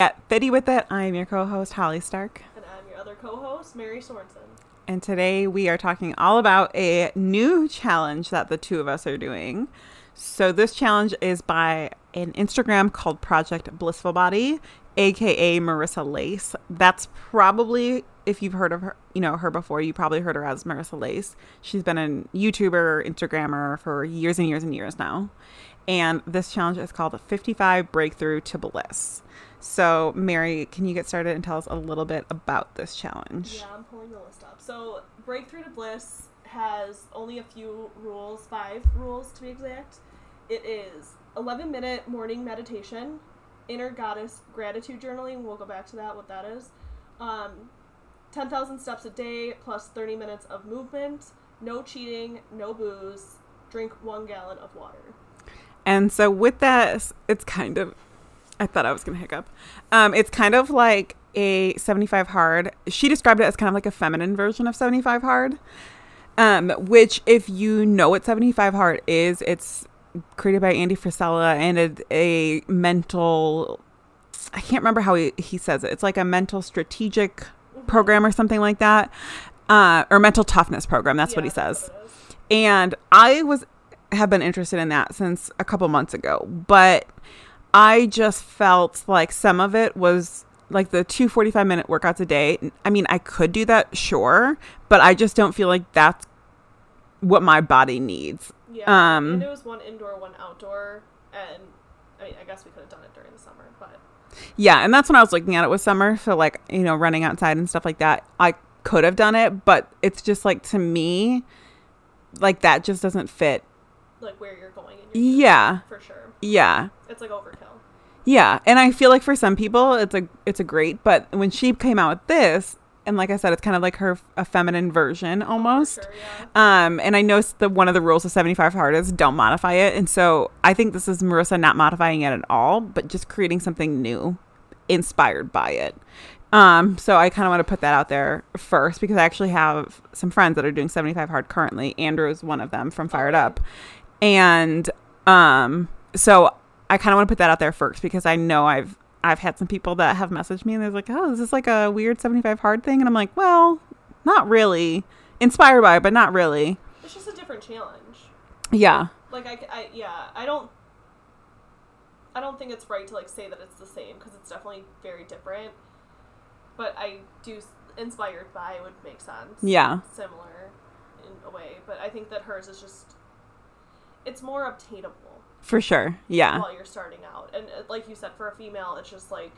At Fitty With It, I am your co-host, Holly Stark. And I'm your other co-host, Mary Sorensen. And today we are talking all about a new challenge that the two of us are doing. So this challenge is by an Instagram called Project Blissful Body, aka Marissa Lace. That's probably, if you've heard of her, you know her before, you probably heard her as Marissa Lace. She's been a YouTuber, Instagrammer for years and years and years now. And this challenge is called 75 Breakthrough to Bliss. So, Mary, can you get started and tell us a little bit about this challenge? Yeah, I'm pulling the list up. So, Breakthrough to Bliss has only a few rules, 5 rules to be exact. It is 11-minute morning meditation, inner goddess gratitude journaling. We'll go back to that, what that is. 10,000 steps a day plus 30 minutes of movement, no cheating, no booze, drink 1 gallon of water. And so with that, it's kind of, I thought I was going to hiccup. It's kind of like a 75 Hard. She described it as kind of like a feminine version of 75 Hard, which if you know what 75 Hard is, it's created by Andy Frisella and a mental, I can't remember how he says it. It's like a mental strategic program or something like that, or mental toughness program. That's what he says. And I have been interested in that since a couple months ago, but I just felt like some of it was like the 2 45-minute workouts a day. I mean, I could do that, sure, but I just don't feel like that's what my body needs. Yeah, and it was 1 indoor, 1 outdoor, and I guess we could have done it during the summer, but... Yeah, and that's when I was looking at it with summer, so like, you know, running outside and stuff like that, I could have done it, but it's just like, to me, like that just doesn't fit. Like where you're going. In your yeah. For sure. Yeah. It's like overkill. Yeah, and I feel like for some people, it's a great, but when she came out with this... And like I said, it's kind of like a feminine version almost. Sure, yeah. And I know that one of the rules of 75 Hard is don't modify it. And so I think this is Marissa not modifying it at all, but just creating something new inspired by it. So I kind of want to put that out there first because I actually have some friends that are doing 75 Hard currently. Andrew is one of them from Fired Up. And so I kind of want to put that out there first because I know I've had some people that have messaged me and they're like, oh, is this like a weird 75 Hard thing? And I'm like, well, not really. Inspired by it, but not really. It's just a different challenge. Yeah. Like, I don't think it's right to like say that it's the same because it's definitely very different. But I do, inspired by would make sense. Yeah. Similar in a way. But I think that hers is just, it's more obtainable. For sure, yeah. While you're starting out. And like you said, for a female, it's just like,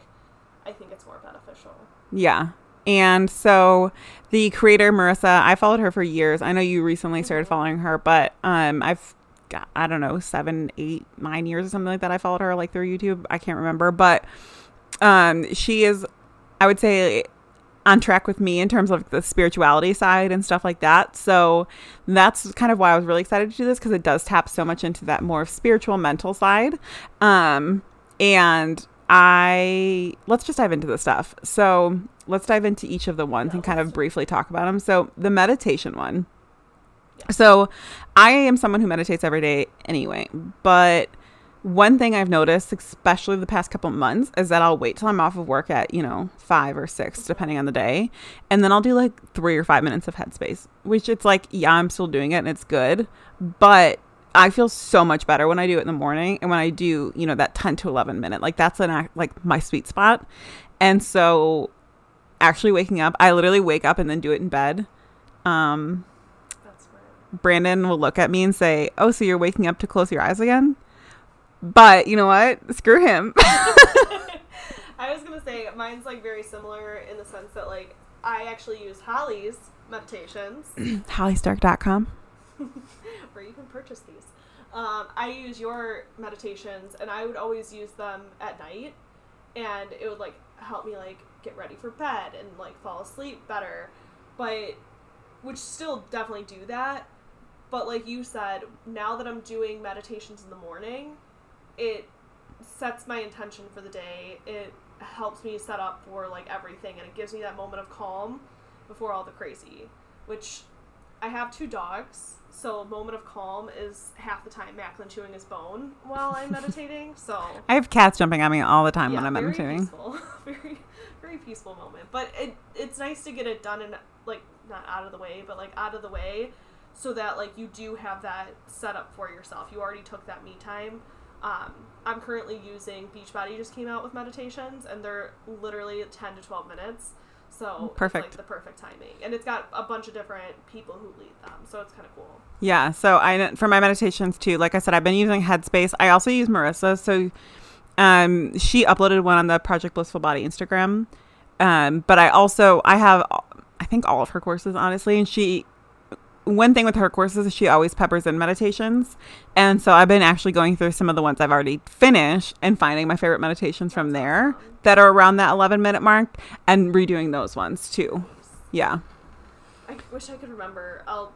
I think it's more beneficial. Yeah. And so the creator, Marissa, I followed her for years. I know you recently started following her, but I've got, I don't know, 7, 8, 9 years or something like that. I followed her like through YouTube. I can't remember. But she is, I would say, on track with me in terms of the spirituality side and stuff like that. So that's kind of why I was really excited to do this because it does tap so much into that more spiritual mental side. Let's just dive into the stuff. So let's dive into each of the ones and kind of briefly talk about them. So the meditation one. So I am someone who meditates every day anyway, but one thing I've noticed, especially the past couple months, is that I'll wait till I'm off of work at, 5 or 6, depending on the day. And then I'll do like 3 or 5 minutes of Headspace, which it's like, yeah, I'm still doing it and it's good. But I feel so much better when I do it in the morning. And when I do, that 10 to 11 minute, like that's like my sweet spot. And so actually waking up, I literally wake up and then do it in bed. That's right. Brandon will look at me and say, oh, so you're waking up to close your eyes again? But you know what? Screw him. I was going to say mine's like very similar in the sense that like I actually use Holly's meditations. HollyStark.com. Where you can purchase these. I use your meditations and I would always use them at night and it would like help me like get ready for bed and like fall asleep better. But which still definitely do that. But like you said, now that I'm doing meditations in the morning, it sets my intention for the day. It helps me set up for like everything and it gives me that moment of calm before all the crazy, which I have two dogs, so a moment of calm is half the time Macklin chewing his bone while I'm meditating. So I have cats jumping on me all the time when I'm meditating. Peaceful. Very peaceful moment. But it's nice to get it done and like not out of the way, but like out of the way, so that like you do have that set up for yourself. You already took that me time. I'm currently using Beachbody just came out with meditations, and they're literally 10 to 12 minutes. So perfect. It's like the perfect timing. And it's got a bunch of different people who lead them. So it's kind of cool. Yeah. So for my meditations too, like I said, I've been using Headspace. I also use Marissa. So she uploaded one on the Project Blissful Body Instagram. But I have, I think, all of her courses, honestly. And one thing with her courses is she always peppers in meditations. And so I've been actually going through some of the ones I've already finished and finding my favorite meditations from there that are around that 11-minute mark and redoing those ones too. Yeah. I wish I could remember. I'll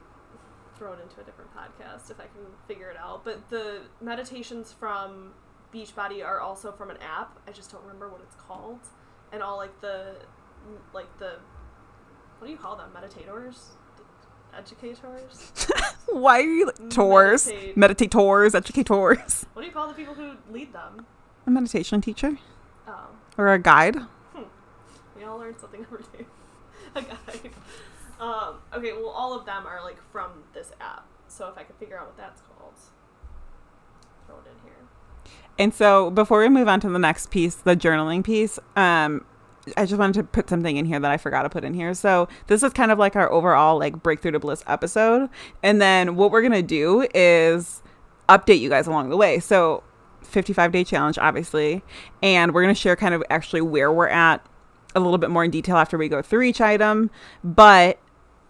throw it into a different podcast if I can figure it out. But the meditations from Beachbody are also from an app. I just don't remember what it's called. And all like the what do you call them? Meditators? Educators? Why are you tours? Meditators, educators. What do you call the people who lead them? A meditation teacher? Oh. Or a guide? We all learn something every day. A guide. Okay, well, all of them are like from this app. So if I could figure out what that's called, throw it in here. And so before we move on to the next piece, the journaling piece, I just wanted to put something in here that I forgot to put in here. So this is kind of like our overall like Breakthrough to Bliss episode. And then what we're going to do is update you guys along the way. So 55-day challenge, obviously. And we're going to share kind of actually where we're at a little bit more in detail after we go through each item. But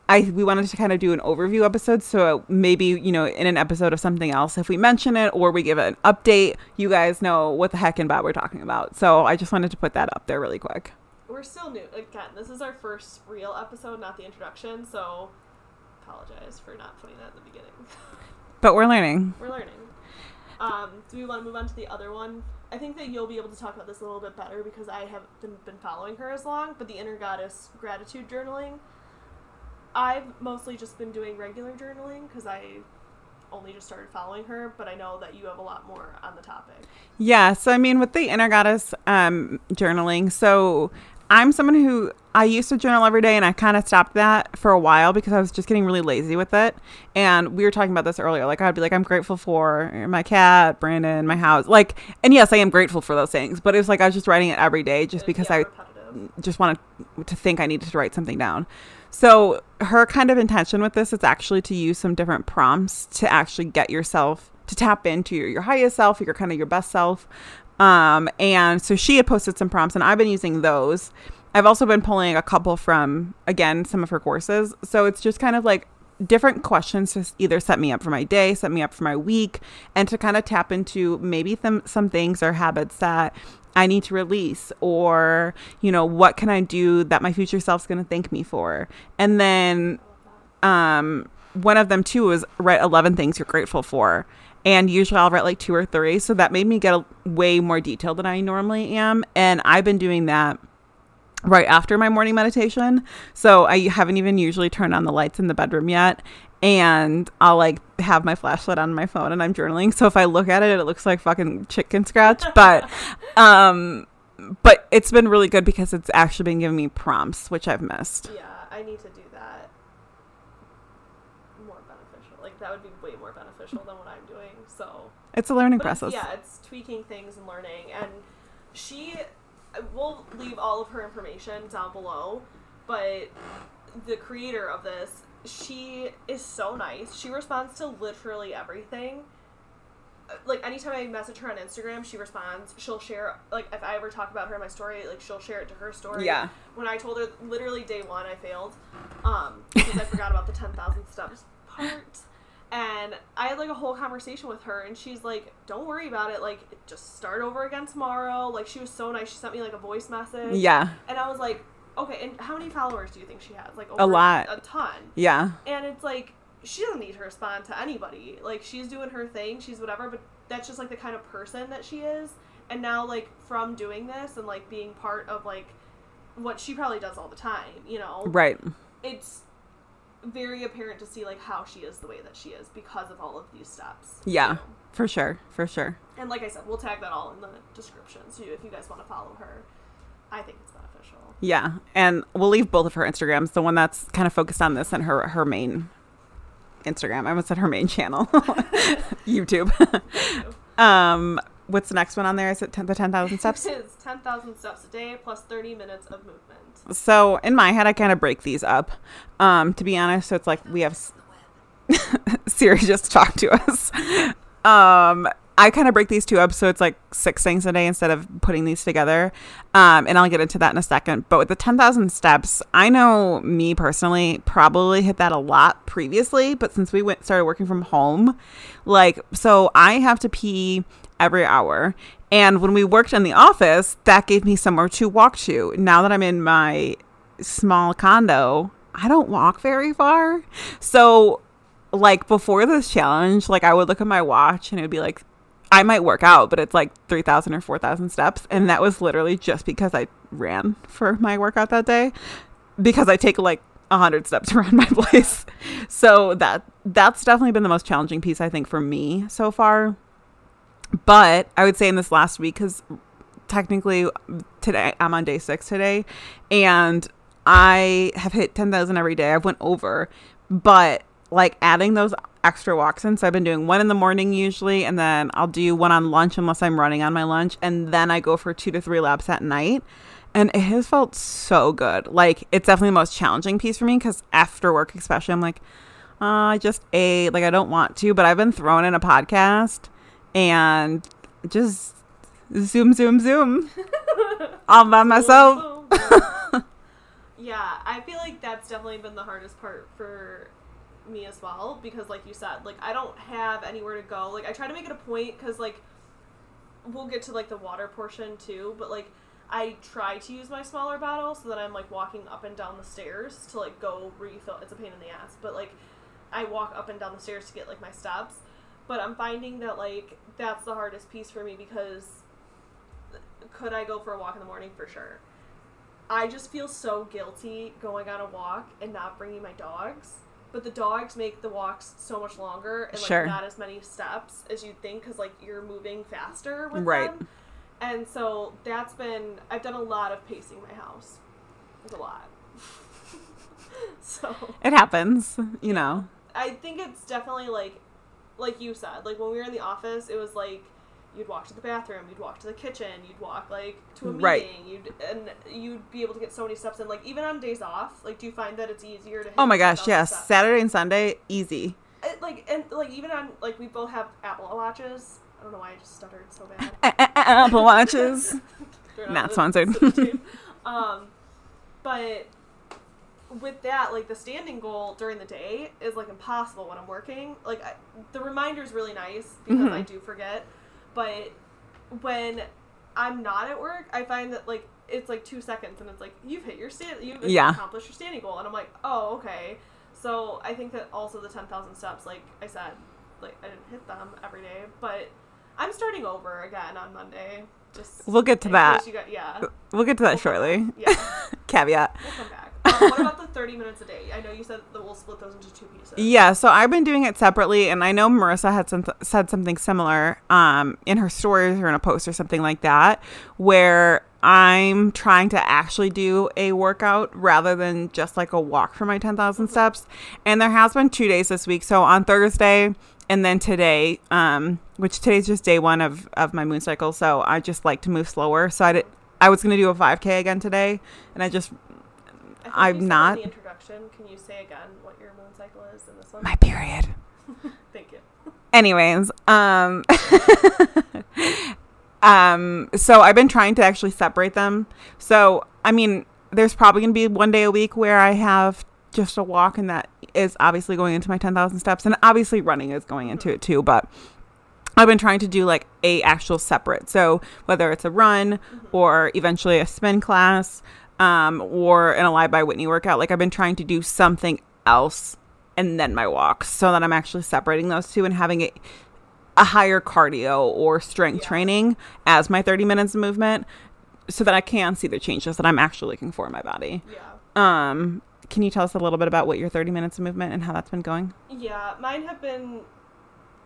we wanted to kind of do an overview episode. So maybe, in an episode of something else, if we mention it or we give it an update, you guys know what the heck and Bob we're talking about. So I just wanted to put that up there really quick. We're still new. Again, this is our first real episode, not the introduction, so apologize for not putting that in the beginning. But we're learning. Do we want to move on to the other one? I think that you'll be able to talk about this a little bit better because I haven't been following her as long, but the Inner Goddess gratitude journaling, I've mostly just been doing regular journaling because I only just started following her, but I know that you have a lot more on the topic. Yeah, so I mean, with the Inner Goddess journaling, so I'm someone who I used to journal every day, and I kind of stopped that for a while because I was just getting really lazy with it. And we were talking about this earlier. Like, I'd be like, I'm grateful for my cat, Brandon, my house. Like, and yes, I am grateful for those things, but it was like I was just writing it every day just because I just wanted to think I needed to write something down. So her kind of intention with this is actually to use some different prompts to actually get yourself to tap into your highest self, your kind of your best self. And so she had posted some prompts, and I've been using those. I've also been pulling a couple from, again, some of her courses. So it's just kind of like different questions to either set me up for my day, set me up for my week, and to kind of tap into maybe some things or habits that I need to release, or, what can I do that my future self's going to thank me for? And then, one of them too is write 11 things you're grateful for. And usually I'll write like 2 or 3. So that made me get way more detailed than I normally am. And I've been doing that right after my morning meditation. So I haven't even usually turned on the lights in the bedroom yet. And I'll like have my flashlight on my phone and I'm journaling. So if I look at it, it looks like fucking chicken scratch. But it's been really good because it's actually been giving me prompts, which I've missed. Yeah, I need to do that. More beneficial. Like that would be way more beneficial than what I'm doing. So it's a learning process. Yeah, it's tweaking things and learning. And we'll leave all of her information down below. But the creator of this, she is so nice. She responds to literally everything. Like, anytime I message her on Instagram, she responds. She'll share, like, if I ever talk about her in my story, like, she'll share it to her story. Yeah. When I told her, literally day one, I failed. Because I forgot about the 10,000 steps part. And I had, like, a whole conversation with her. And she's like, don't worry about it. Like, just start over again tomorrow. Like, she was so nice. She sent me, like, a voice message. Yeah. And I was like, okay, and how many followers do you think she has? Like, over a lot. A ton. Yeah. And it's like, she doesn't need to respond to anybody. Like, she's doing her thing. She's whatever. But that's just, like, the kind of person that she is. And now, like, from doing this and, like, being part of, like, what she probably does all the time, Right. It's very apparent to see, like, how she is the way that she is because of all of these steps. Yeah, you know? For sure, for sure. And like I said, we'll tag that all in the description, so if you guys want to follow her, I think it's beneficial. Yeah, and we'll leave both of her Instagrams, the one that's kind of focused on this and her main Instagram. I almost said her main channel. YouTube. What's the next one on there? Is it the 10,000 steps? It is 10,000 steps a day plus 30 minutes of movement. So in my head, I kind of break these up, to be honest. So it's like we have Siri just talked to us. I kind of break these two up. So it's like 6 things a day instead of putting these together. And I'll get into that in a second. But with the 10,000 steps, I know me personally probably hit that a lot previously. But since we started working from home, like, so I have to pee every hour. And when we worked in the office, that gave me somewhere to walk to. Now that I'm in my small condo, I don't walk very far. So like before this challenge, like I would look at my watch and it would be like, I might work out, but it's like 3,000 or 4,000 steps. And that was literally just because I ran for my workout that day, because I take like 100 steps around my place. So that's definitely been the most challenging piece, I think, for me so far. But I would say in this last week, because technically today, I'm on day 6 today, and I have hit 10,000 every day. I've went over, but like adding those extra walks in. So I've been doing 1 in the morning usually, and then I'll do 1 on lunch unless I'm running on my lunch. And then I go for 2 to 3 laps at night. And it has felt so good. Like, it's definitely the most challenging piece for me, because after work especially, I'm like, I just ate. Like, I don't want to, but I've been thrown in a podcast and just zoom all by myself. Yeah, I feel like that's definitely been the hardest part for me as well, because like you said, like I don't have anywhere to go. Like I try to make it a point, because like we'll get to like the water portion too, but like I try to use my smaller bottle so that I'm like walking up and down the stairs to like go refill. It's a pain in the ass, but like I walk up and down the stairs to get like my steps. But I'm finding that like that's the hardest piece for me, because could I go for a walk in the morning? For sure. I just feel so guilty going on a walk and not bringing my dogs. But the dogs make the walks so much longer and, like, sure, not as many steps as you'd think, because, like, you're moving faster with right them. And so that's been – I've done a lot of pacing my house. It's a lot. So it happens, you know. I think it's definitely, like you said, like, when we were in the office, it was, like, you'd walk to the bathroom, you'd walk to the kitchen, you'd walk, like, to a meeting, right, and you'd be able to get so many steps in. Like, even on days off, like, do you find that it's easier to hit? Oh my gosh, yes. Steps? Saturday and Sunday, easy. Even on, like, we both have Apple Watches. I don't know why I just stuttered so bad. Apple Watches. Not sponsored. But with that, like, the standing goal during the day is, like, impossible when I'm working. Like, the reminder's really nice, because I do forget. But when I'm not at work, I find that, like, it's, like, 2 seconds, and it's, like, you've accomplished your standing goal. And I'm like, oh, okay. So I think that also the 10,000 steps, like I said, like, I didn't hit them every day. But I'm starting over again on Monday. Just we'll get to that. We'll get to that shortly. Yeah. Caveat. We'll come back. What about the 30 minutes a day? I know you said that we'll split those into 2 pieces. Yeah, so I've been doing it separately, and I know Marissa had said something similar in her stories or in a post or something like that, where I'm trying to actually do a workout rather than just like a walk for my 10,000 steps. And there has been 2 days this week. So on Thursday and then today, which today's just day 1 of my moon cycle, so I just like to move slower. So I was going to do a 5K again today, and I'm not. In the introduction, can you say again what your moon cycle is in this one? My period. Thank you. Anyways, so I've been trying to actually separate them. So, I mean, there's probably going to be one day a week where I have just a walk, and that is obviously going into my 10,000 steps, and obviously running is going into it too, but I've been trying to do like a actual separate. So whether it's a run or eventually a spin class, or an Alive by Whitney workout, like I've been trying to do something else and then my walks, so that I'm actually separating those two and having a higher cardio or strength training as my 30 minutes of movement, so that I can see the changes that I'm actually looking for in my body. Can you tell us a little bit about what your 30 minutes of movement and how that's been going? Yeah, mine have been,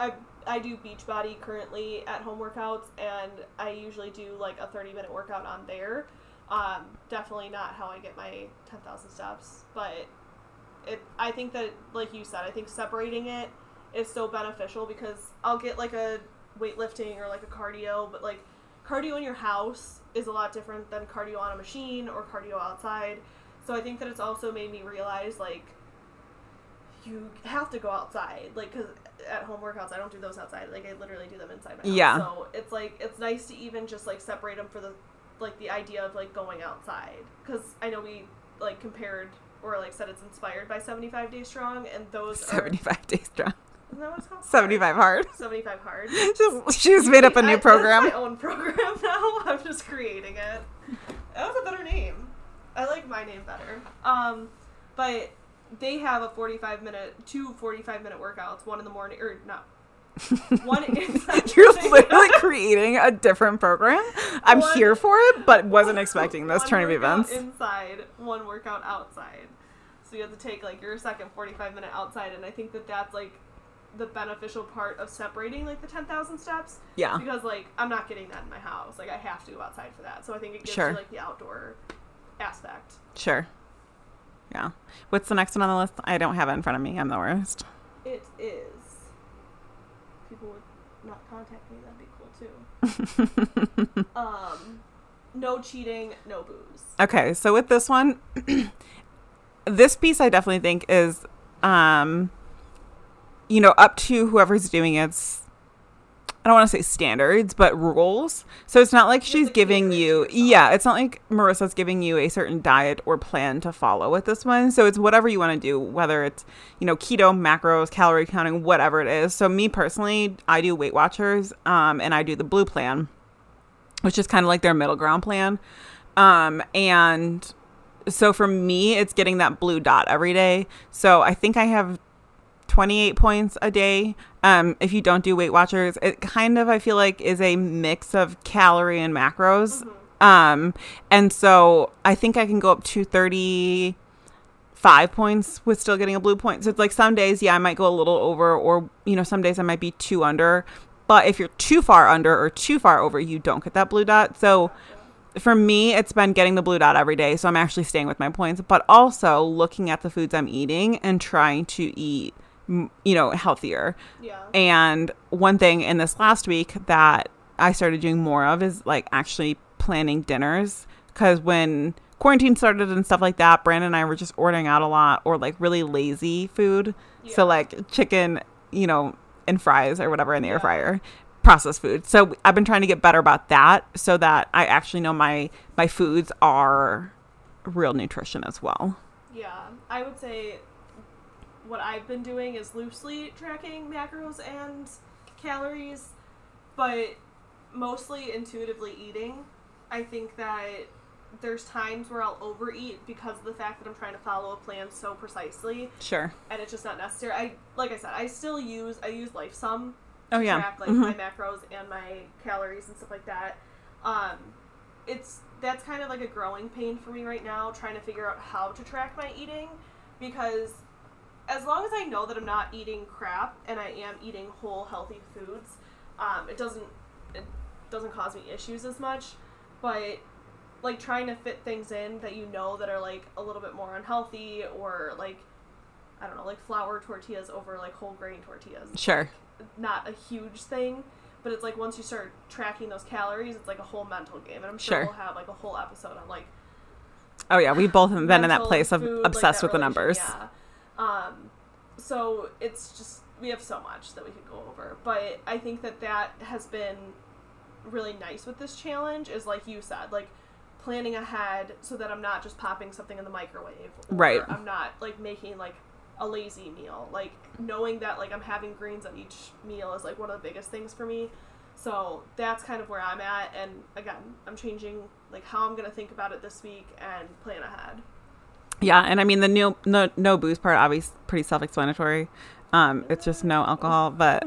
I do Beachbody currently at home workouts, and I usually do like a 30-minute workout on there. Definitely not how I get my 10,000 steps, but I think that, like you said, I think separating it is so beneficial, because I'll get like a weightlifting or like a cardio, but like cardio in your house is a lot different than cardio on a machine or cardio outside. So I think that it's also made me realize, like, you have to go outside, like, because at home workouts, I don't do those outside. Like, I literally do them inside my house. Yeah. So it's like, it's nice to even just like separate them for the, like, the idea of like going outside, because I know we like compared or like said it's inspired by 75 Days Strong, and those 75 Days Strong. Isn't that what it's called? 75 Hard. 75 Hard. She just made up a new program. That's my own program now. I'm just creating it. That was a better name. I like my name better. But they have a 45-minute workouts. One in the morning, or no. One inside. You're literally creating a different program. I'm here for it, but wasn't expecting those turn of events. Inside, one workout outside. So you have to take like your second 45-minute outside, and I think that that's like the beneficial part of separating like the 10,000 steps. Yeah. Because like I'm not getting that in my house. Like I have to go outside for that. So I think it gives you like the outdoor aspect. Sure. Yeah. What's the next one on the list? I don't have it in front of me. I'm the worst. It is. People would not contact me. That'd be cool too. No cheating, no booze. Okay. So with this one, this piece I definitely think is, you know, up to whoever's doing it's, I don't want to say standards, but rules. So it's not like she's giving you, it's not like Marissa's giving you a certain diet or plan to follow with this one. So it's whatever you want to do, whether it's, you know, keto, macros, calorie counting, whatever it is. So me personally, I do Weight Watchers, and I do the Blue Plan, which is kind of like their middle ground plan. And so for me, it's getting that blue dot every day. So I think I have 28 points a day. If you don't do Weight Watchers, it kind of, I feel like, is a mix of calorie and macros. Mm-hmm. And so I think I can go up to 35 points with still getting a blue point. So it's like some days, I might go a little over, or, you know, some days I might be too under. But if you're too far under or too far over, you don't get that blue dot. So for me, it's been getting the blue dot every day. So I'm actually staying with my points, but also looking at the foods I'm eating and trying to eat, you know, healthier. Yeah. And one thing in this last week that I started doing more of is like actually planning dinners, because when quarantine started and stuff like that, Brandon and I were just ordering out a lot, or like really lazy food. Yeah. So like chicken, you know, and fries or whatever in the air fryer, processed food. So I've been trying to get better about that, so that I actually know my foods are real nutrition as well. Yeah, I would say what I've been doing is loosely tracking macros and calories, but mostly intuitively eating. I think that there's times where I'll overeat because of the fact that I'm trying to follow a plan so precisely. Sure. And it's just not necessary. I use LifeSum to track like my macros and my calories and stuff like that. That's kind of like a growing pain for me right now, trying to figure out how to track my eating, because as long as I know that I'm not eating crap and I am eating whole, healthy foods, it doesn't cause me issues as much. But like trying to fit things in that you know that are like a little bit more unhealthy, or like, I don't know, like flour tortillas over like whole grain tortillas. Sure. Like, not a huge thing, but it's like once you start tracking those calories, it's like a whole mental game. And I'm sure we'll have like a whole episode on like. Oh yeah, we've both been in that place of food, obsessed with the numbers. Yeah. So it's just, we have so much that we could go over, but I think that that has been really nice with this challenge, is like you said, like planning ahead so that I'm not just popping something in the microwave, or right. I'm not like making like a lazy meal, like knowing that like I'm having greens on each meal is like one of the biggest things for me. So that's kind of where I'm at. And again, I'm changing like how I'm going to think about it this week and plan ahead. Yeah, and I mean, the no booze part, obviously, pretty self-explanatory. It's just no alcohol, but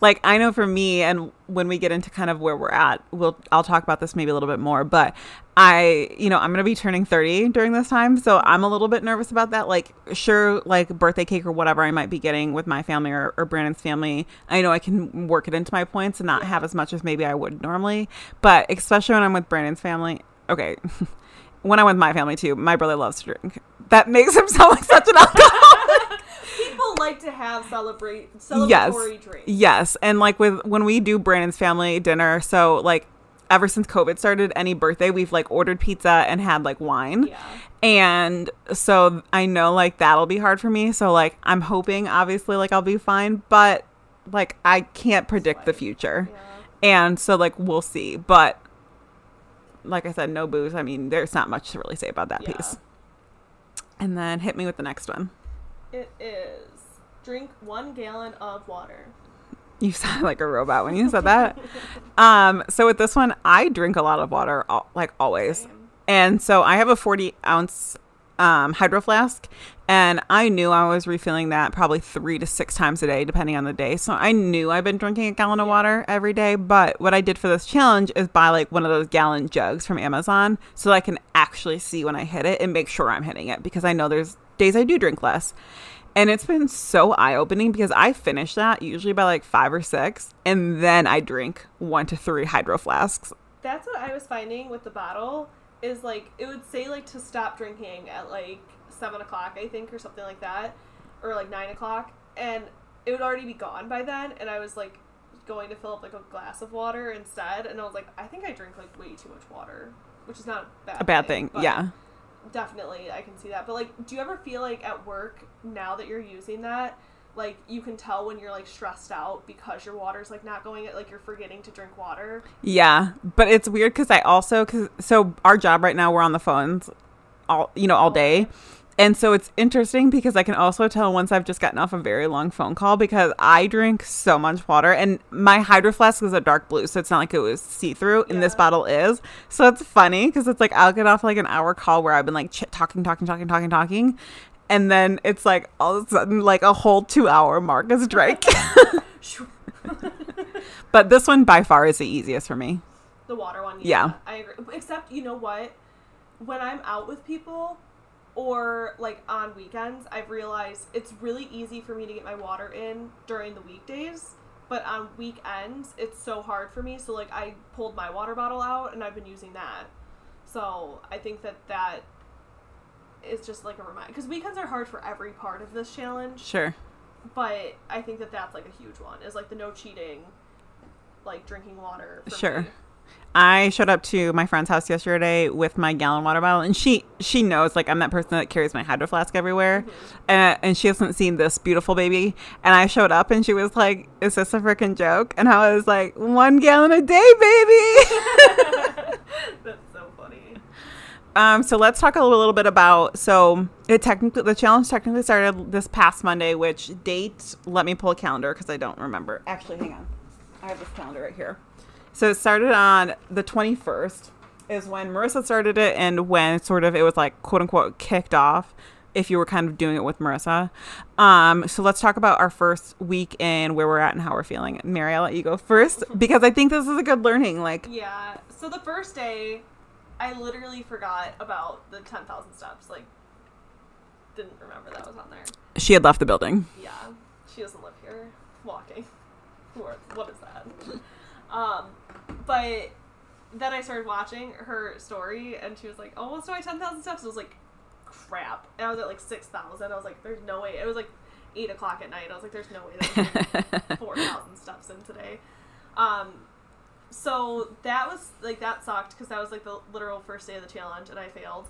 like, I know for me, and when we get into kind of where we're at, I'll talk about this maybe a little bit more, but I'm going to be turning 30 during this time. So I'm a little bit nervous about that. Like, sure, like birthday cake or whatever I might be getting with my family or Brandon's family, I know I can work it into my points and not have as much as maybe I would normally, but especially when I'm with Brandon's family. Okay. When I'm with my family too, my brother loves to drink. That makes him sound like such an alcoholic. People like to have celebratory drinks. Yes. And like when we do Brandon's family dinner, so like ever since COVID started, any birthday, we've like ordered pizza and had like wine. Yeah. And so I know like that'll be hard for me. So like I'm hoping obviously like I'll be fine, but like I can't predict the future. Yeah. And so like we'll see. But like I said, no booze. I mean, there's not much to really say about that piece. And then hit me with the next one. It is drink 1 gallon of water. You sound like a robot when you said that. So with this one, I drink a lot of water, like always. Same. And so I have a 40-ounce Hydro Flask, and I knew I was refilling that probably 3 to 6 times a day, depending on the day. So I knew I've been drinking a gallon of water every day. But what I did for this challenge is buy like one of those gallon jugs from Amazon so that I can actually see when I hit it and make sure I'm hitting it, because I know there's days I do drink less. And it's been so eye-opening because I finish that usually by like 5 or 6, and then I drink 1 to 3 Hydro Flasks. That's what I was finding with the bottle is like it would say like to stop drinking at like 7 o'clock, I think, or something like that, or like 9 o'clock, and it would already be gone by then, and I was like going to fill up like a glass of water instead, and I was like, I think I drink like way too much water, which is not a bad thing, yeah. Definitely, I can see that. But, like, do you ever feel like at work, now that you're using that, like, you can tell when you're, like, stressed out because your water's, like, not going, like, you're forgetting to drink water? Yeah, but it's weird because I also, so our job right now, we're on the phones all day. And so it's interesting because I can also tell once I've just gotten off a very long phone call because I drink so much water, and my Hydro Flask is a dark blue, so it's not like it was see-through, and this bottle is. So it's funny because it's like I'll get off like an hour call where I've been like talking, and then it's like all of a sudden like a whole 2-hour mark is drank. But this one by far is the easiest for me. The water one. Yeah. I agree. Except, you know what? When I'm out with people, or, like, on weekends, I've realized it's really easy for me to get my water in during the weekdays, but on weekends, it's so hard for me. So, like, I pulled my water bottle out, and I've been using that. So, I think that is just, like, a reminder. Because weekends are hard for every part of this challenge. Sure. But I think that's, like, a huge one, is, like, the no cheating, like, drinking water. Sure. Me. I showed up to my friend's house yesterday with my gallon water bottle, and she knows like I'm that person that carries my Hydro Flask everywhere, and she hasn't seen this beautiful baby. And I showed up, and she was like, "Is this a freaking joke?" And I was like, 1 gallon a day, baby." That's so funny. So let's talk a little bit about. So the challenge technically started this past Monday, which date? Let me pull a calendar because I don't remember. Actually, hang on. I have this calendar right here. So it started on the 21st is when Marissa started it, and when sort of it was like, quote unquote, kicked off if you were kind of doing it with Marissa. So let's talk about our first week and where we're at and how we're feeling. Mary, I'll let you go first because I think this is a good learning. Like, yeah. So the first day I literally forgot about the 10,000 steps. Like, didn't remember that was on there. She had left the building. Yeah. She doesn't live here. Walking. What is that? But then I started watching her story, and she was like, almost to my 10,000 steps. I was like, crap. And I was at like 6,000. I was like, there's no way. It was like 8 o'clock at night. I was like, there's no way there's like 4,000 steps in today. So that was like, that sucked because that was like the literal first day of the challenge, and I failed.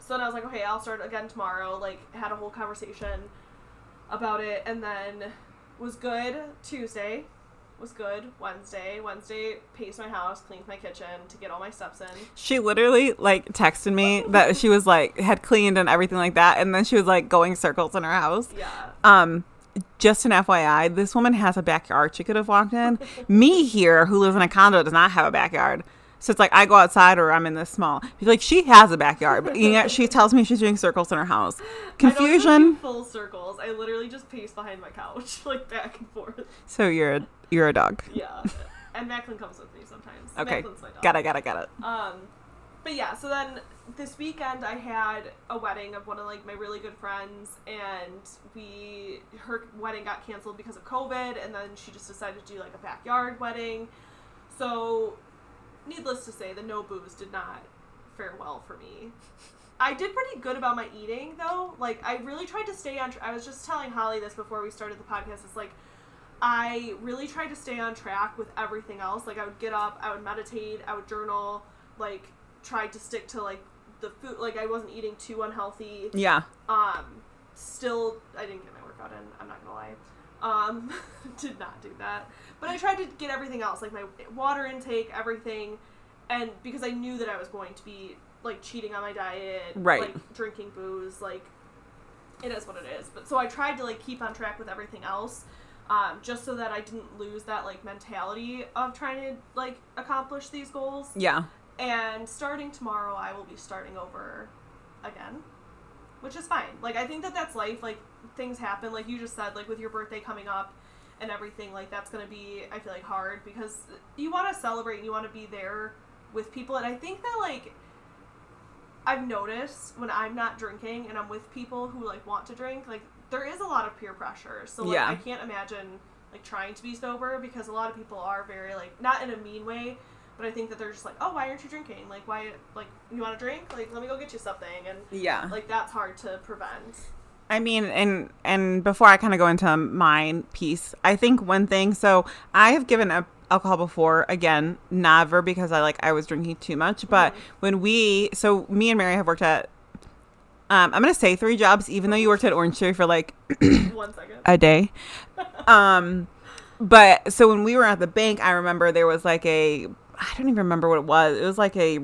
So then I was like, okay, I'll start again tomorrow. Like, had a whole conversation about it, and then was good Tuesday. Was good. Wednesday, paced my house, cleaned my kitchen to get all my steps in. She literally, like, texted me that she was, like, had cleaned and everything like that, and then she was, like, going circles in her house. Yeah. Just an FYI, this woman has a backyard she could have walked in. Me here, who lives in a condo, does not have a backyard. So it's like I go outside or I'm in this small. Like she has a backyard, but you know, she tells me she's doing circles in her house. Confusion. I don't do full circles. I literally just pace behind my couch, like back and forth. So you're a dog. Yeah, and Macklin comes with me sometimes. Okay, Macklin's my dog. Got it. But yeah, so then this weekend I had a wedding of one of like my really good friends, and her wedding got canceled because of COVID, and then she just decided to do like a backyard wedding. So. Needless to say, the no booze did not fare well for me. I did pretty good about my eating, though. Like, I really tried to stay on I was just telling Holly this before we started the podcast. It's like, I really tried to stay on track with everything else. Like, I would get up, I would meditate, I would journal, like, tried to stick to, like, the food. Like, I wasn't eating too unhealthy. Yeah. Still, I didn't get my workout in, I'm not gonna lie. Did not do that. But I tried to get everything else, like my water intake, everything, and because I knew that I was going to be, like, cheating on my diet, right. Like, drinking booze, like, it is what it is. But so I tried to, like, keep on track with everything else, just so that I didn't lose that, like, mentality of trying to, like, accomplish these goals. Yeah. And starting tomorrow, I will be starting over again, which is fine. Like, I think that that's life, like, things happen, like you just said, like with your birthday coming up and everything, like that's going to be, I feel like, hard because you want to celebrate and you want to be there with people. And I think that, like, I've noticed when I'm not drinking and I'm with people who, like, want to drink, like, there is a lot of peer pressure. So, like, yeah. I can't imagine, like, trying to be sober because a lot of people are very, like, not in a mean way, but I think that they're just like, oh, why aren't you drinking? Like, why, like, you want to drink? Like, let me go get you something. And, yeah, like, that's hard to prevent. I mean, and before I kind of go into my piece, I think one thing, so I have given up alcohol before, again, never because I was drinking too much, but mm-hmm. So me and Mary have worked at, I'm going to say 3 jobs, even though you worked at Orange Theory for like 1 second a day. But so when we were at the bank, I remember there was like I don't even remember what it was. It was like a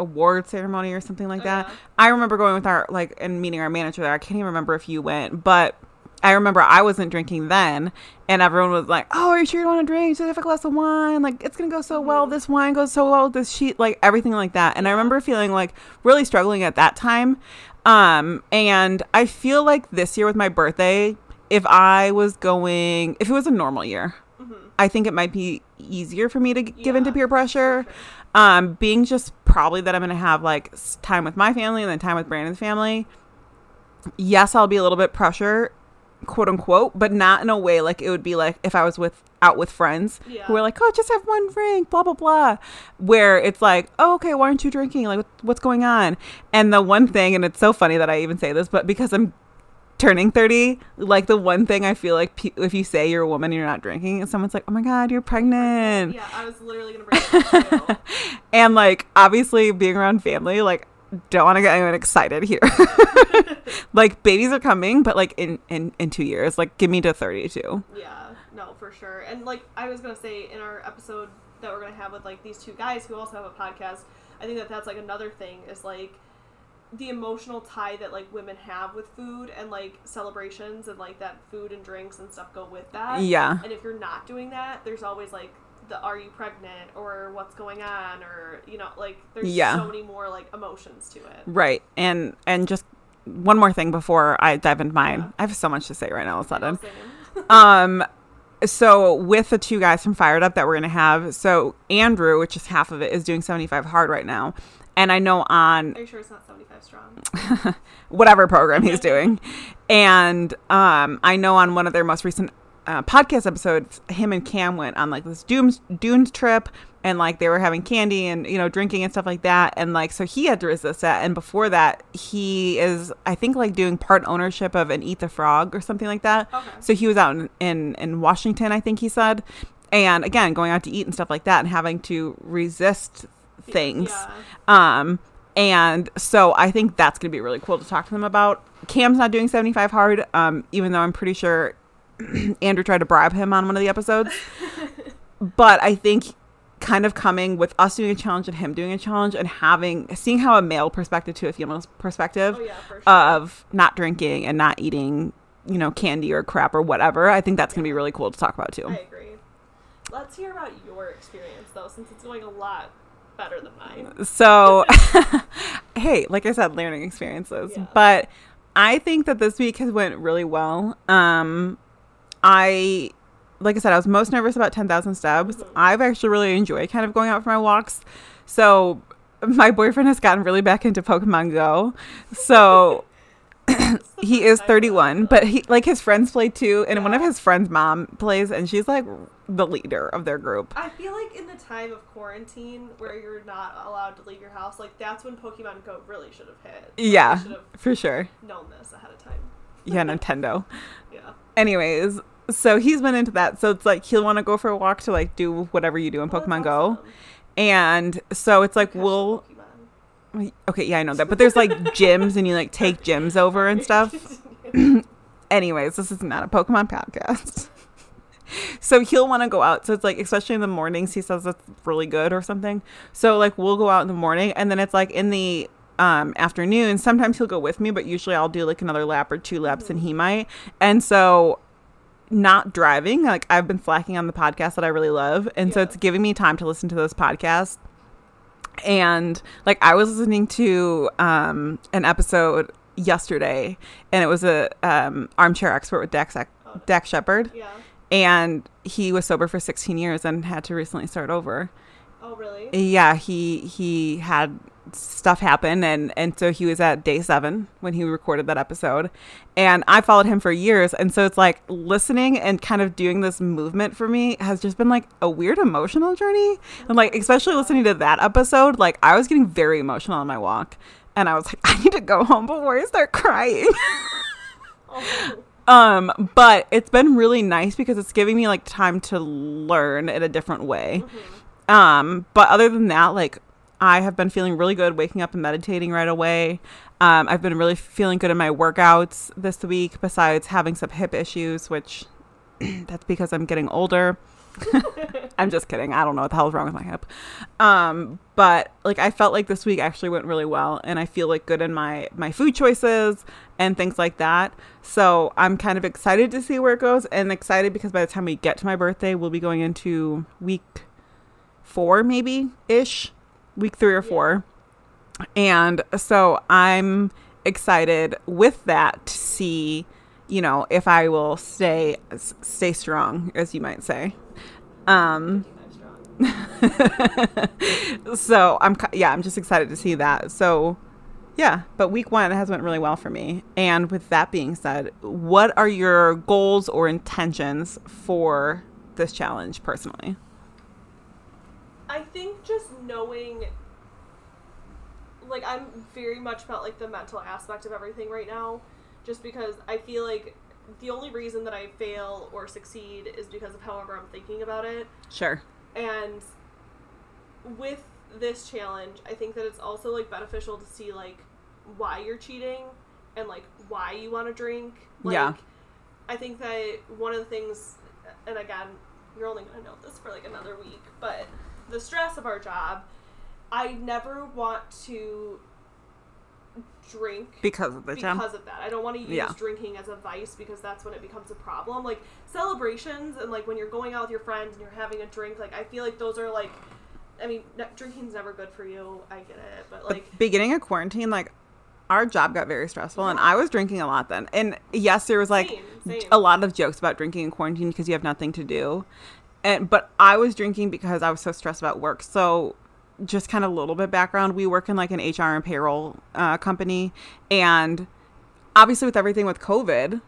award ceremony or something like that. Yeah. I remember going with our and meeting our manager there. I can't even remember if you went, but I remember I wasn't drinking then, and everyone was like, "Oh, are you sure you don't want to drink? Just have a glass of wine. Like, it's gonna go so well. This wine goes so well. This sheet, like everything like that." And I remember feeling like really struggling at that time. And I feel like this year with my birthday, if it was a normal year, mm-hmm. I think it might be easier for me to give into peer pressure. Sure. Being just probably that I'm going to have like time with my family and then time with Brandon's family. Yes, I'll be a little bit pressure, quote unquote, but not in a way like it would be like if I was out with friends who were like, oh, just have one drink, blah, blah, blah. Where it's like, oh, okay, why aren't you drinking? Like, what's going on? And the one thing, and it's so funny that I even say this, but because I'm turning 30, like the one thing I feel like if you say you're a woman and you're not drinking and someone's like, oh my God, you're pregnant. Yeah, I was literally going to bring it up. And like, obviously being around family, like don't want to get anyone excited here. Like babies are coming, but like in 2 years, like give me to 32. Yeah, no, for sure. And like, I was going to say in our episode that we're going to have with like these two guys who also have a podcast, I think that's like another thing is like, the emotional tie that like women have with food and like celebrations and like that food and drinks and stuff go with that. Yeah. And if you're not doing that, there's always like the are you pregnant or what's going on or you know like there's so many more like emotions to it. Right. And just one more thing before I dive into mine. Yeah. I have so much to say right now all of a sudden. So with the two guys from Fired Up that we're gonna have, so Andrew, which is half of it, is doing 75 Hard right now. And I know are you sure it's not 75 strong? Whatever program he's doing. And I know on one of their most recent podcast episodes, him and Cam went on like this Dunes trip and like they were having candy and, you know, drinking and stuff like that. And like, so he had to resist that. And before that, he is, I think like doing part ownership of an Eat the Frog or something like that. Okay. So he was out in Washington, I think he said. And again, going out to eat and stuff like that and having to resist things. Yeah. And so I think that's gonna be really cool to talk to them about. Cam's not doing 75 Hard, even though I'm pretty sure Andrew tried to bribe him on one of the episodes. But I think kind of coming with us doing a challenge and him doing a challenge and seeing how a male perspective to a female's perspective of not drinking and not eating, you know, candy or crap or whatever, I think that's gonna be really cool to talk about too. I agree. Let's hear about your experience though, since it's going a lot better than mine. So, hey, like I said, learning experiences. Yeah. But I think that this week has went really well. Like I said, I was most nervous about 10,000 steps. Mm-hmm. I've actually really enjoyed kind of going out for my walks. So my boyfriend has gotten really back into Pokémon Go. So he is 31, but he, like, his friends play too. And yeah. One of his friends' mom plays, and she's like the leader of their group. I feel like in the time of quarantine where you're not allowed to leave your house, like, that's when Pokémon Go really should have hit. Yeah, for sure. Known this ahead of time. Yeah, Nintendo. Yeah. Anyways. So he's been into that. So it's like he'll want to go for a walk to like do whatever you do in Pokemon Go. And so it's like, we'll... Okay, yeah, I know that. But there's like gyms and you like take gyms over and stuff. Anyways, this is not a Pokemon podcast. So he'll want to go out. So it's like, especially in the mornings, he says that's really good or something. So like we'll go out in the morning, and then it's like in the... afternoon, sometimes he'll go with me, but usually I'll do like another lap or two laps, mm-hmm. and he might. And so not driving, like I've been slacking on the podcast that I really love. And yeah. So it's giving me time to listen to this podcast. And like I was listening to an episode yesterday, and it was a Armchair Expert with Dax Shepard. Yeah. And he was sober for 16 years and had to recently start over. Oh, really? Yeah, he had stuff happen, and so he was at day 7 when he recorded that episode, and I followed him for years. And so it's like listening and kind of doing this movement for me has just been like a weird emotional journey. And like, especially listening to that episode, like I was getting very emotional on my walk, and I was like, I need to go home before I start crying. Oh. But it's been really nice because it's giving me like time to learn in a different way. Mm-hmm. But other than that, like I have been feeling really good waking up and meditating right away. I've been really feeling good in my workouts this week, besides having some hip issues, which that's because I'm getting older. I'm just kidding. I don't know what the hell is wrong with my hip. But like I felt like this week actually went really well, and I feel like good in my food choices and things like that. So I'm kind of excited to see where it goes, and excited because by the time we get to my birthday, we'll be going into week 4 maybe-ish. Week 3 or 4. Yeah. And so I'm excited with that to see, you know, if I will stay strong, as you might say. So I'm just excited to see that. So yeah, but week 1 has went really well for me. And with that being said, what are your goals or intentions for this challenge personally? I think just knowing, like, I'm very much about, like, the mental aspect of everything right now, just because I feel like the only reason that I fail or succeed is because of however I'm thinking about it. Sure. And with this challenge, I think that it's also, like, beneficial to see, like, why you're cheating and, like, why you want to drink. Like, yeah. I think that one of the things, and again, you're only going to know this for, like, another week, but... the stress of our job, I never want to drink because of that. I don't want to use drinking as a vice, because that's when it becomes a problem. Like celebrations and like when you're going out with your friends and you're having a drink, like I feel like those are like, I mean, drinking's never good for you. I get it, but like beginning of quarantine, like our job got very stressful, and I was drinking a lot then. And yes, there was like a lot of jokes about drinking in quarantine because you have nothing to do. But I was drinking because I was so stressed about work. So just kind of a little bit background. We work in like an HR and payroll company. And obviously with everything with COVID,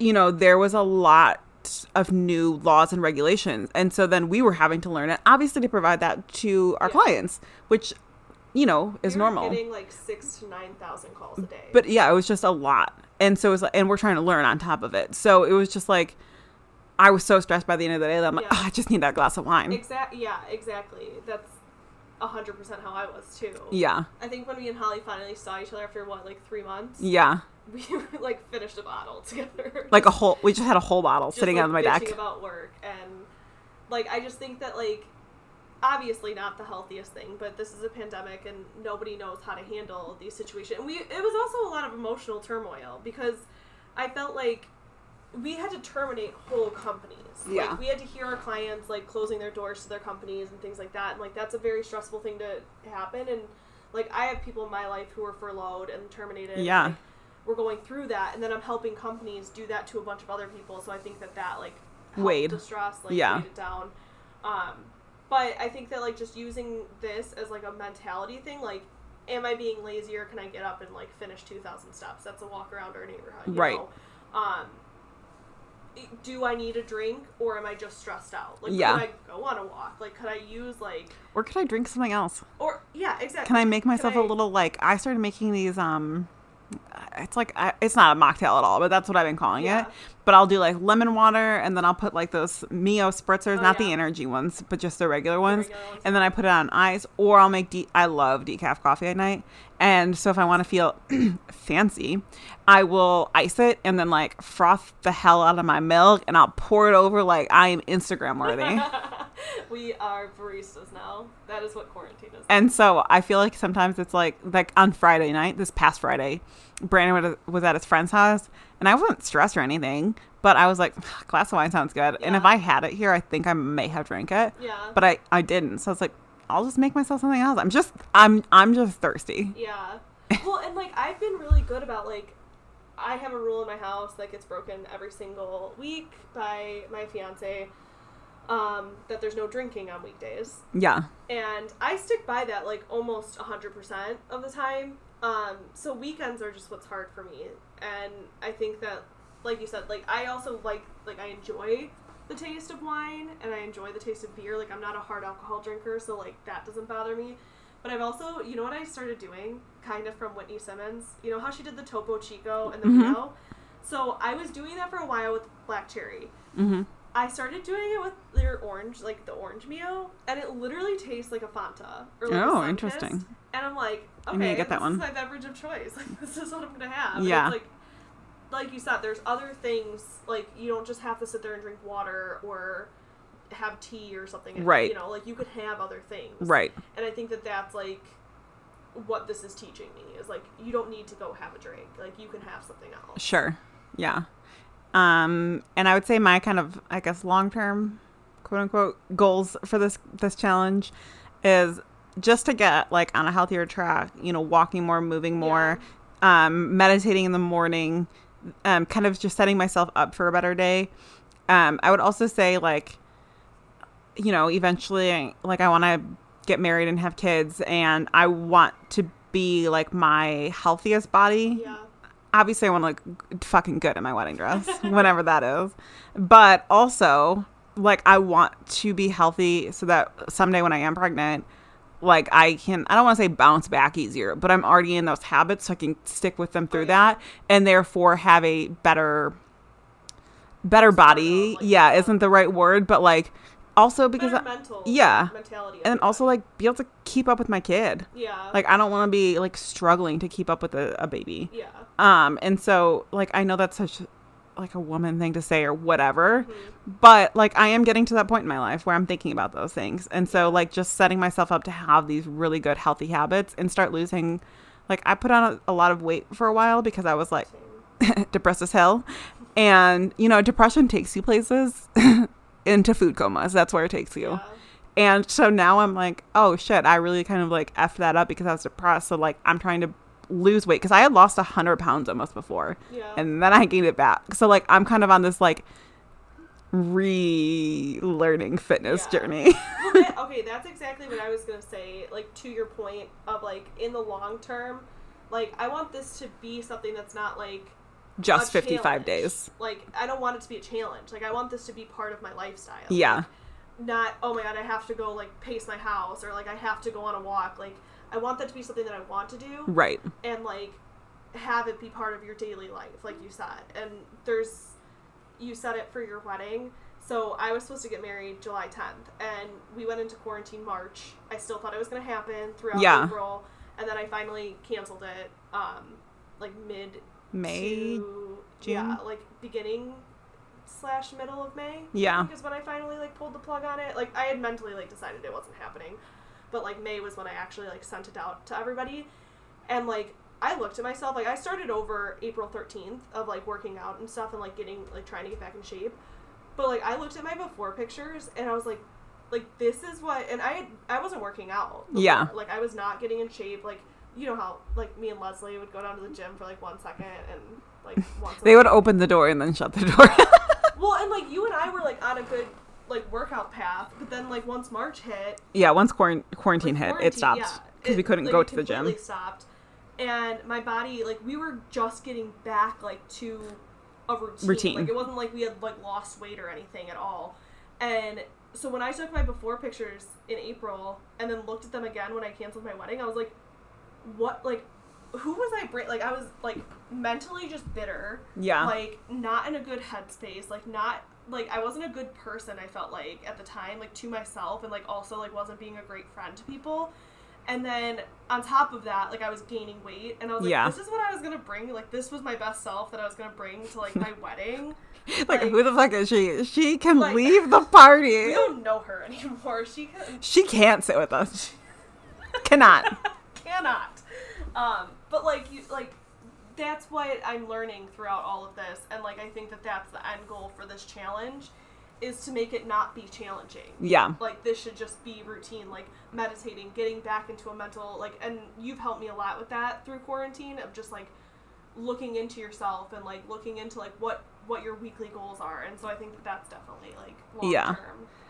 you know, there was a lot of new laws and regulations. And so then we were having to learn it, obviously, to provide that to our clients, which, you know, is normal. We were getting like 6,000 to 9,000 calls a day. But yeah, it was just a lot. And so it was like, and we're trying to learn on top of it. So it was just like, I was so stressed by the end of the day that I'm like, oh, I just need that glass of wine. Yeah, exactly. That's 100% how I was, too. Yeah. I think when me and Holly finally saw each other after, what, like 3 months? Yeah. We, like, finished a bottle together. Like a whole, we just had a whole bottle just sitting like on my deck. Just, about work. And, like, I just think that, like, obviously not the healthiest thing, but this is a pandemic, and nobody knows how to handle these situations. And it was also a lot of emotional turmoil, because I felt like we had to terminate whole companies. Yeah. Like, we had to hear our clients, like, closing their doors to their companies and things like that. And, like, that's a very stressful thing to happen. And, like, I have people in my life who are furloughed and terminated. Yeah. And, like, we're going through that. And then I'm helping companies do that to a bunch of other people. So I think that that, like, helped the stress, like, yeah, weighed it down. But I think that, like, just using this as, like, a mentality thing, like, am I being lazy or can I get up and, like, finish 2,000 steps? That's a walk around our neighborhood, you right, know? Do I need a drink or am I just stressed out? Like, yeah, could I go on a walk? Like, could I use, like... Or could I drink something else? Or, yeah, exactly. Can I make myself a little, like... I started making these, It's like... it's not a mocktail at all, but that's what I've been calling it. But I'll do, like, lemon water, and then I'll put, like, those Mio spritzers, not the energy ones, but just the regular ones. And then I put it on ice, or I'll make... I love decaf coffee at night. And so if I want to feel fancy, I will ice it and then, like, froth the hell out of my milk, and I'll pour it over like I am Instagram-worthy. We are baristas now. That is what quarantine is. And so I feel like sometimes it's like on Friday night, this past Friday, Brandon was at his friend's house, and I wasn't stressed or anything, but I was like, glass of wine sounds good. Yeah. And if I had it here, I think I may have drank it. Yeah. But I didn't. So I was like, I'll just make myself something else. I'm just thirsty. Yeah. Well, and, like, I've been really good about, like, I have a rule in my house that gets broken every single week by my fiancé, that there's no drinking on weekdays. Yeah. And I stick by that, like, almost 100% of the time. So weekends are just what's hard for me. And I think that, like you said, like, I also like, I enjoy the taste of wine and I enjoy the taste of beer. Like, I'm not a hard alcohol drinker, so, like, that doesn't bother me. But I've also, you know what I started doing, kind of from Whitney Simmons? You know how she did the Topo Chico and the Mio? Mm-hmm. So I was doing that for a while with black cherry. Mm-hmm. I started doing it with their orange, like the orange Mio, and it literally tastes like a Fanta. Or like a interesting. Mist. And I'm like, okay, get that this is my beverage of choice. Like, this is what I'm going to have. Yeah. And it's like you said, there's other things. Like, you don't just have to sit there and drink water or have tea or something. Right. You know, like, you could have other things. Right. And I think that that's, like, what this is teaching me is, like, you don't need to go have a drink. Like, you can have something else. Sure. Yeah. And I would say my kind of, I guess, long-term, quote-unquote, goals for this challenge is just to get, like, on a healthier track, you know, walking more, moving more, meditating in the morning, kind of just setting myself up for a better day. I would also say, like, you know, eventually, like, I want to get married and have kids, and I want to be, like, my healthiest body. Yeah. Obviously, I want to look fucking good in my wedding dress, whenever that is. But also, like, I want to be healthy so that someday when I am pregnant, like, I don't want to say bounce back easier, but I'm already in those habits, so I can stick with them through that, and therefore have a better body. Like, isn't the right word, but, like, also because mentality, and also, like, be able to keep up with my kid. Yeah. Like, I don't want to be, like, struggling to keep up with a baby. Yeah. And so, like, I know that's such, like, a woman thing to say or whatever, but, like, I am getting to that point in my life where I'm thinking about those things. And so, like, just setting myself up to have these really good healthy habits and start losing, like, I put on a lot of weight for a while because I was, like, depressed as hell. And, you know, depression takes you places. Into food comas. That's where it takes you. Yeah. And so now I'm like, oh shit, I really kind of, like, effed that up because I was depressed. So, like, I'm trying to lose weight because I had lost 100 pounds almost before. Yeah. And then I gained it back. So, like, I'm kind of on this, like, relearning fitness journey. Okay, that's exactly what I was going to say. Like, to your point of, like, in the long term, like, I want this to be something that's not, like, just 55 challenge. Days. Like, I don't want it to be a challenge. Like, I want this to be part of my lifestyle. Yeah. Like, not, oh my God, I have to go, like, pace my house, or, like, I have to go on a walk. Like, I want that to be something that I want to do. Right. And, like, have it be part of your daily life, like you said. And you said it for your wedding. So I was supposed to get married July 10th, and we went into quarantine March. I still thought it was going to happen throughout April, and then I finally canceled it, like, June? Yeah, like, beginning/middle of May. Yeah. I think is when I finally, like, pulled the plug on it. Like, I had mentally, like, decided it wasn't happening. But, like, May was when I actually, like, sent it out to everybody. And, like, I looked at myself, like, I started over April 13th of, like, working out and stuff and, like, getting, like, trying to get back in shape. But, like, I looked at my before pictures, and I was like, this is what, and I wasn't working out before. Yeah. Like, I was not getting in shape. Like, you know how, like, me and Leslie would go down to the gym for, like, 1 second and, like, once They would open the door and then shut the door. Well, and, like, you and I were, like, on a good, like, workout path, but then, like, once March hit. Yeah, once quarantine hit, it stopped. Because we couldn't go to the gym. It completely stopped. And my body, like, we were just getting back, like, to a routine. Like, it wasn't like we had, like, lost weight or anything at all. And so when I took my before pictures in April and then looked at them again when I canceled my wedding, I was like, what, like, who was I, like, I was, like, mentally just bitter. Yeah. Like, not in a good headspace. Like, not, like, I wasn't a good person, I felt like, at the time, like, to myself, and, like, also, like, wasn't being a great friend to people. And then on top of that, like, I was gaining weight, and I was like, yeah, this is what I was going to bring. Like, this was my best self that I was going to bring to, like, my wedding. Like, who the fuck is she? She can, like, leave the party. We don't know her anymore. She can't sit with us. Cannot. But, like, you, like, that's what I'm learning throughout all of this. And, like, I think that that's the end goal for this challenge, is to make it not be challenging. Yeah. Like, this should just be routine, like, meditating, getting back into a mental, like, and you've helped me a lot with that through quarantine, of just, like, looking into yourself and, like, looking into, like, what your weekly goals are. And so I think that that's definitely, like, long-term. Yeah.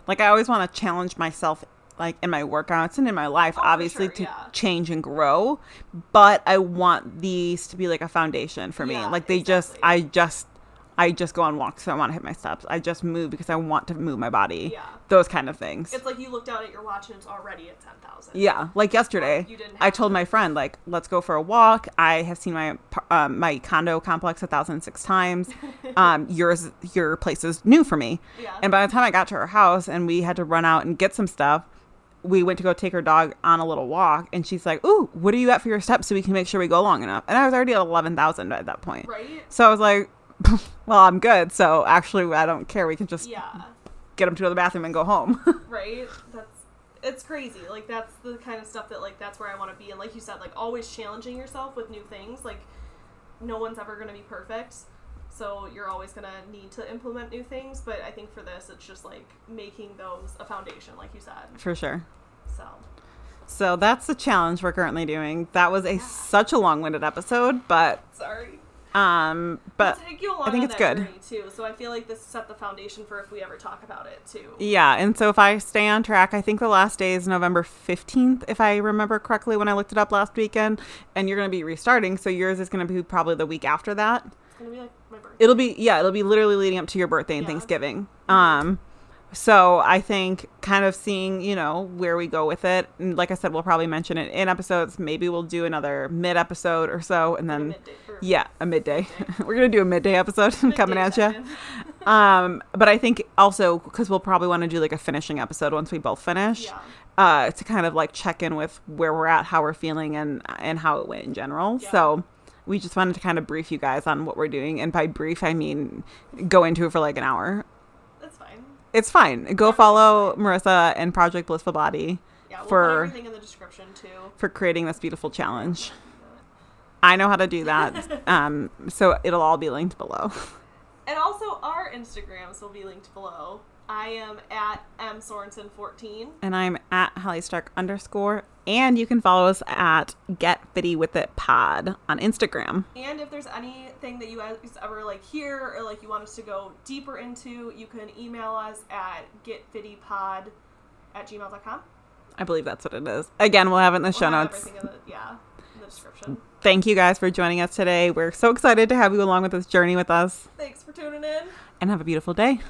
Like, I always want to challenge myself, like, in my workouts and in my life, obviously, sure, to change and grow. But I want these to be, like, a foundation for me. Yeah, like, they I just go on walks because I want to hit my steps. I just move because I want to move my body. Yeah. Those kind of things. It's like you look down at your watch and it's already at 10,000. Yeah. Like yesterday, I told my friend, like, let's go for a walk. I have seen my my condo complex 1,006 times. Your place is new for me. Yeah. And by the time I got to her house and we had to run out and get some stuff, we went to go take her dog on a little walk, and she's like, ooh, what are you at for your steps so we can make sure we go long enough? And I was already at 11,000 at that point. Right. So I was like, well, I'm good, so actually I don't care, we can just get them to go to the bathroom and go home. Right? It's crazy. Like, that's the kind of stuff that, like, that's where I want to be. And like you said, like, always challenging yourself with new things. Like, no one's ever going to be perfect, so you're always going to need to implement new things. But I think for this, it's just like making those a foundation, like you said. For sure. So that's the challenge we're currently doing. That was such a long-winded episode, but sorry. But I think it's good too. So I feel like this set the foundation for if we ever talk about it too. Yeah. And so if I stay on track, I think the last day is November 15th, if I remember correctly, when I looked it up last weekend, and you're going to be restarting. So yours is going to be probably the week after that. It's going to be like my birthday. It'll be literally leading up to your birthday and Thanksgiving. Mm-hmm. So I think kind of seeing, you know, where we go with it. And like I said, we'll probably mention it in episodes. Maybe we'll do another mid-episode or so. And then, a midday. We're going to do a midday episode coming at you. But I think also because we'll probably want to do like a finishing episode once we both finish. Yeah. To kind of like check in with where we're at, how we're feeling, and how it went in general. Yeah. So we just wanted to kind of brief you guys on what we're doing. And by brief, I mean go into it for like an hour. It's fine. Go follow Marissa and Project Blissful Body for everything in the description too, for creating this beautiful challenge. I know how to do that. So it'll all be linked below. And also our Instagrams will be linked below. I am at msorensen14. And I'm at hollystark_. And you can follow us at Get Fitty With It Pod on Instagram. And if there's anything that you guys ever like hear or like you want us to go deeper into, you can email us at getfittypod@gmail.com. I believe that's what it is. Again, we'll have it in the show notes. In the description. Thank you guys for joining us today. We're so excited to have you along with this journey with us. Thanks for tuning in. And have a beautiful day.